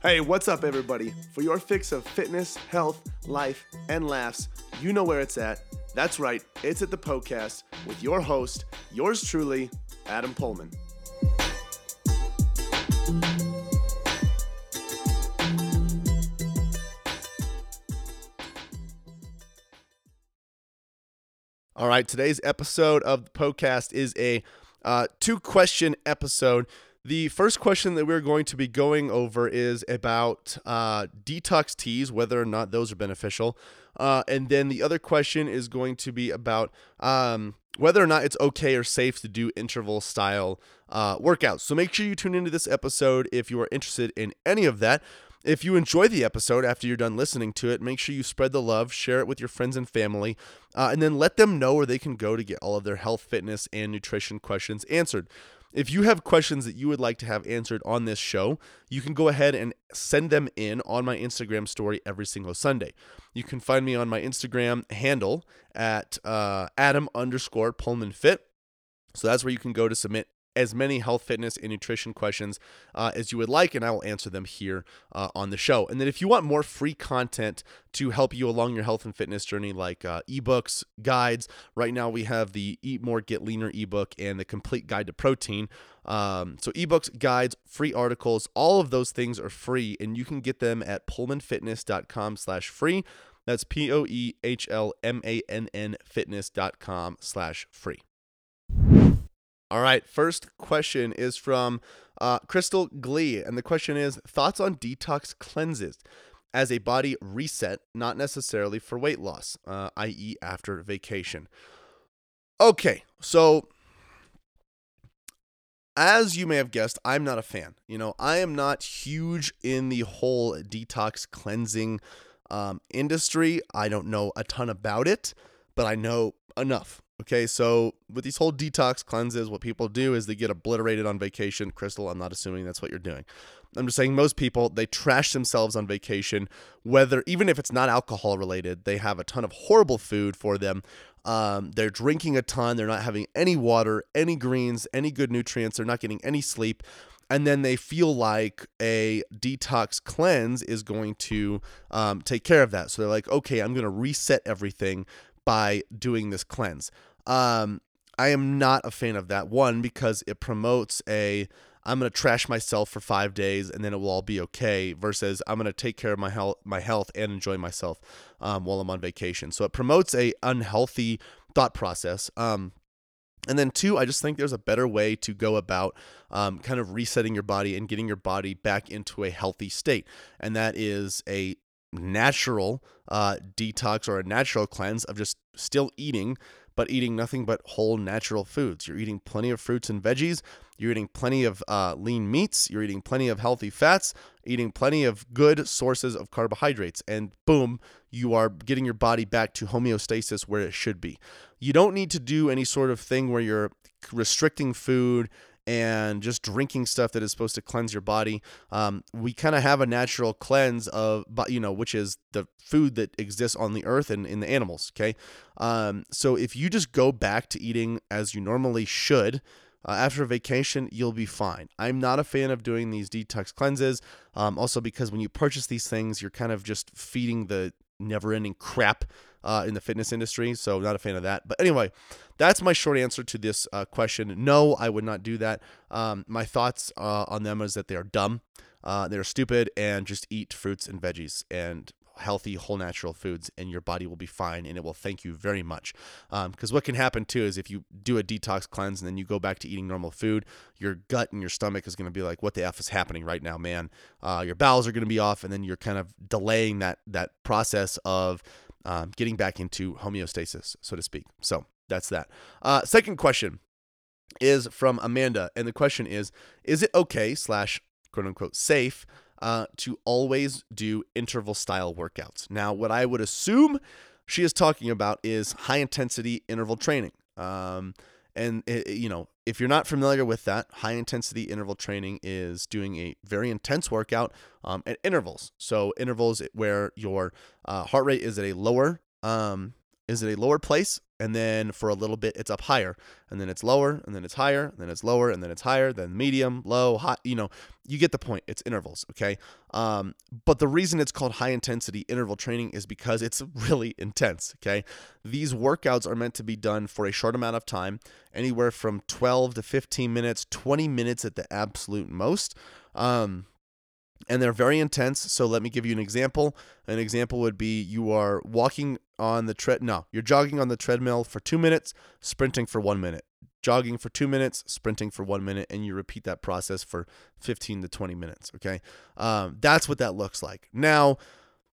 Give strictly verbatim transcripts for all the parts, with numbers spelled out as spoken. Hey, what's up, everybody? For your fix of fitness, health, life, and laughs, you know where it's at. That's right, it's at the Poecast with your host, yours truly, Adam Poehlmann. All right, today's episode of the Poecast is a uh, two-question episode. The first question that we're going to be going over is about uh, detox teas, whether or not those are beneficial. Uh, and then the other question is going to be about um, whether or not it's okay or safe to do interval style uh, workouts. So make sure you tune into this episode if you are interested in any of that. If you enjoy the episode after you're done listening to it, make sure you spread the love, share it with your friends and family, uh, and then let them know where they can go to get all of their health, fitness, and nutrition questions answered. If you have questions that you would like to have answered on this show, you can go ahead and send them in on my Instagram story every single Sunday. You can find me on my Instagram handle at uh, Adam underscore Poehlmann Fit. So that's where you can go to submit as many health, fitness, and nutrition questions uh, as you would like, and I will answer them here uh, on the show. And then if you want more free content to help you along your health and fitness journey, like uh, ebooks, guides, right now we have the Eat More Get Leaner ebook and the Complete Guide to Protein. Um, so ebooks, guides, free articles, all of those things are free, and you can get them at poehlmann fitness dot com slash free. That's P O E H L M A N N fitness dot com slash free. All right, first question is from uh, Crystal Glee, and the question is, thoughts on detox cleanses as a body reset, not necessarily for weight loss, uh, that is after vacation. Okay, so as you may have guessed, I'm not a fan. You know, I am not huge in the whole detox cleansing um, industry. I don't know a ton about it, but I know enough. Okay, so with these whole detox cleanses, what people do is they get obliterated on vacation. Crystal, I'm not assuming that's what you're doing. I'm just saying most people, they trash themselves on vacation, whether even if it's not alcohol related, they have a ton of horrible food for them. Um, they're drinking a ton. They're not having any water, any greens, any good nutrients. They're not getting any sleep. And then they feel like a detox cleanse is going to um, take care of that. So they're like, okay, I'm going to reset everything by doing this cleanse. Um, I am not a fan of that. One, because it promotes a, I'm going to trash myself for five days and then it will all be okay, versus I'm going to take care of my health, my health and enjoy myself um, while I'm on vacation. So it promotes a unhealthy thought process. Um, and then two, I just think there's a better way to go about um, kind of resetting your body and getting your body back into a healthy state. And that is a natural uh, detox or a natural cleanse of just still eating, but eating nothing but whole natural foods. You're eating plenty of fruits and veggies. You're eating plenty of uh, lean meats. You're eating plenty of healthy fats, eating plenty of good sources of carbohydrates. And boom, you are getting your body back to homeostasis where it should be. You don't need to do any sort of thing where you're restricting food and just drinking stuff that is supposed to cleanse your body. Um, we kind of have a natural cleanse of, you know, which is the food that exists on the earth and in the animals, okay? Um, so if you just go back to eating as you normally should, uh, after a vacation, you'll be fine. I'm not a fan of doing these detox cleanses, um, also because when you purchase these things, you're kind of just feeding the never-ending crap uh, in the fitness industry, so not a fan of that. But anyway, that's my short answer to this uh, question. No, I would not do that. Um, my thoughts uh, on them is that they are dumb, uh, they're stupid, and just eat fruits and veggies and healthy, whole natural foods, and your body will be fine, and it will thank you very much. Because um, what can happen, too, is if you do a detox cleanse and then you go back to eating normal food, your gut and your stomach is going to be like, what the F is happening right now, man? Uh, your bowels are going to be off, and then you're kind of delaying that that process of um, getting back into homeostasis, so to speak. So that's that. Uh, second question is from Amanda, and the question is, is it okay slash quote-unquote safe Uh, to always do interval-style workouts? Now, what I would assume she is talking about is high-intensity interval training. Um, and, it, you know, if you're not familiar with that, high-intensity interval training is doing a very intense workout um, at intervals. So intervals where your uh, heart rate is at a lower um, is at a lower place and then for a little bit it's up higher, and then it's lower, and then it's higher, and then it's lower, and then it's higher, then medium, low, high. You know, you get the point. It's intervals, okay? Um, but the reason it's called high intensity interval training is because it's really intense, okay? These workouts are meant to be done for a short amount of time, anywhere from twelve to fifteen minutes, twenty minutes at the absolute most. Um, and they're very intense. So let me give you an example. An example would be you are walking on the tread. No, you're jogging on the treadmill for two minutes, sprinting for one minute, jogging for two minutes, sprinting for one minute, and you repeat that process for fifteen to twenty minutes. Okay. Um, that's what that looks like. Now,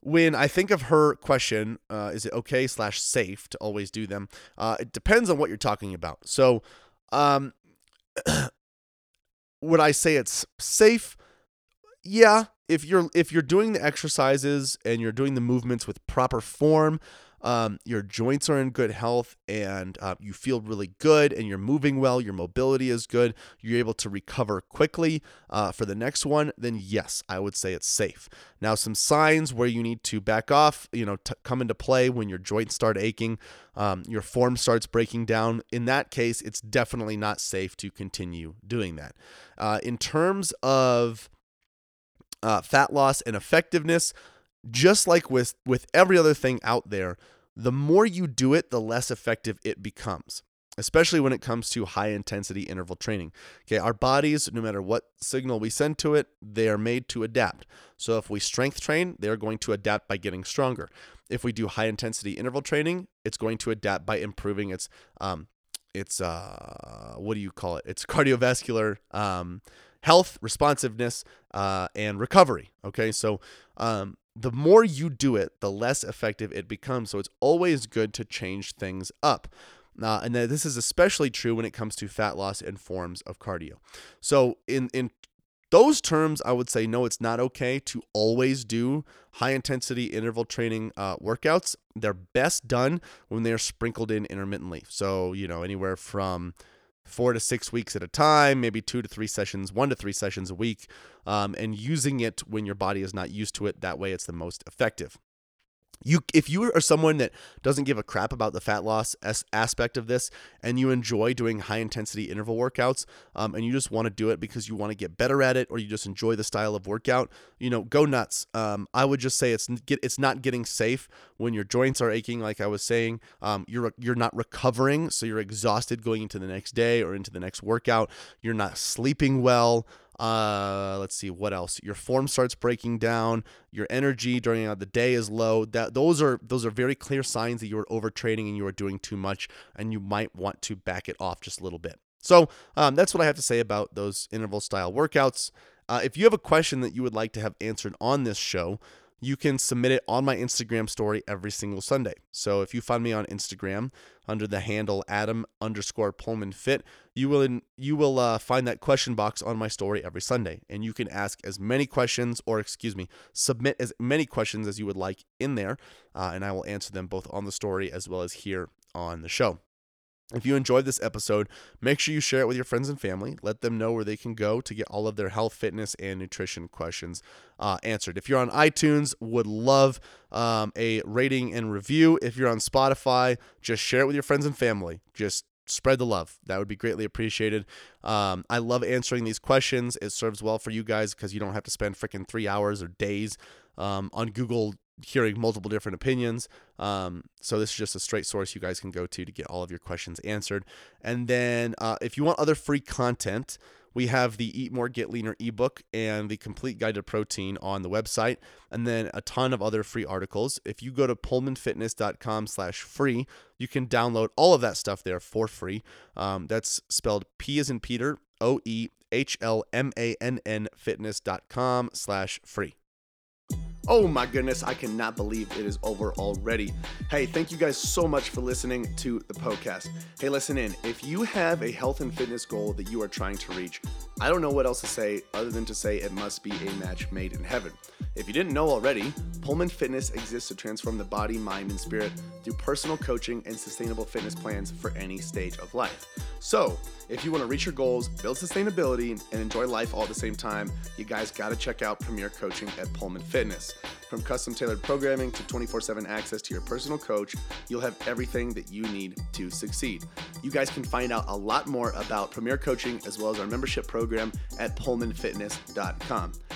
when I think of her question, uh, is it okay slash safe to always do them? Uh, it depends on what you're talking about. So, um, would I say it's safe? Yeah, if you're if you're doing the exercises and you're doing the movements with proper form, um, your joints are in good health, and uh, you feel really good, and you're moving well, your mobility is good, you're able to recover quickly uh, for the next one, then yes, I would say it's safe. Now, some signs where you need to back off, you know, t- come into play when your joints start aching, um, your form starts breaking down. In that case, it's definitely not safe to continue doing that. Uh, in terms of Uh, fat loss and effectiveness, just like with, with every other thing out there, the more you do it, the less effective it becomes, especially when it comes to high-intensity interval training. Okay, our bodies, no matter what signal we send to it, they are made to adapt. So if we strength train, they're going to adapt by getting stronger. If we do high-intensity interval training, it's going to adapt by improving its, um, its uh, what do you call it? Its cardiovascular um health, responsiveness, uh, and recovery, okay? So um, the more you do it, the less effective it becomes. So it's always good to change things up. Uh, and this is especially true when it comes to fat loss and forms of cardio. So in, in those terms, I would say, no, it's not okay to always do high-intensity interval training uh, workouts. They're best done when they're sprinkled in intermittently. So, you know, anywhere from four to six weeks at a time, maybe two to three sessions, one to three sessions a week, um, and using it when your body is not used to it. That way it's the most effective. You, if you are someone that doesn't give a crap about the fat loss as aspect of this, and you enjoy doing high intensity interval workouts, um, and you just want to do it because you want to get better at it, or you just enjoy the style of workout, you know, go nuts. Um, I would just say it's get, it's not getting safe when your joints are aching, like I was saying. Um, you're you're not recovering, so you're exhausted going into the next day or into the next workout. You're not sleeping well. Uh, let's see what else. Your form starts breaking down. Your energy during the day is low. That those are those are very clear signs that you are overtraining and you are doing too much, and you might want to back it off just a little bit. So um, that's what I have to say about those interval style workouts. Uh, if you have a question that you would like to have answered on this show, you can submit it on my Instagram story every single Sunday. So if you find me on Instagram under the handle Adam underscore Poehlmann Fit, you will you will uh, find that question box on my story every Sunday. And you can ask as many questions, or excuse me, submit as many questions as you would like in there. Uh, and I will answer them both on the story as well as here on the show. If you enjoyed this episode, make sure you share it with your friends and family. Let them know where they can go to get all of their health, fitness, and nutrition questions uh, answered. If you're on iTunes, would love um, a rating and review. If you're on Spotify, just share it with your friends and family. Just spread the love. That would be greatly appreciated. Um, I love answering these questions. It serves well for you guys because you don't have to spend freaking three hours or days um, on Google hearing multiple different opinions. Um, so this is just a straight source you guys can go to to get all of your questions answered. And then uh, if you want other free content, we have the Eat More Get Leaner ebook and the Complete Guide to Protein on the website, and then a ton of other free articles. If you go to poehlmann fitness dot com slash free, you can download all of that stuff there for free. Um, that's spelled P as in Peter, O E H L M A N N fitness dot com slash free. Oh my goodness, I cannot believe it is over already. Hey, thank you guys so much for listening to the podcast. Hey, listen in. If you have a health and fitness goal that you are trying to reach, I don't know what else to say other than to say it must be a match made in heaven. If you didn't know already, Poehlmann Fitness exists to transform the body, mind, and spirit through personal coaching and sustainable fitness plans for any stage of life. So, if you want to reach your goals, build sustainability, and enjoy life all at the same time, you guys got to check out Premier Coaching at Poehlmann Fitness. From custom-tailored programming to twenty-four seven access to your personal coach, you'll have everything that you need to succeed. You guys can find out a lot more about Premier Coaching as well as our membership program at Poehlmann Fitness dot com.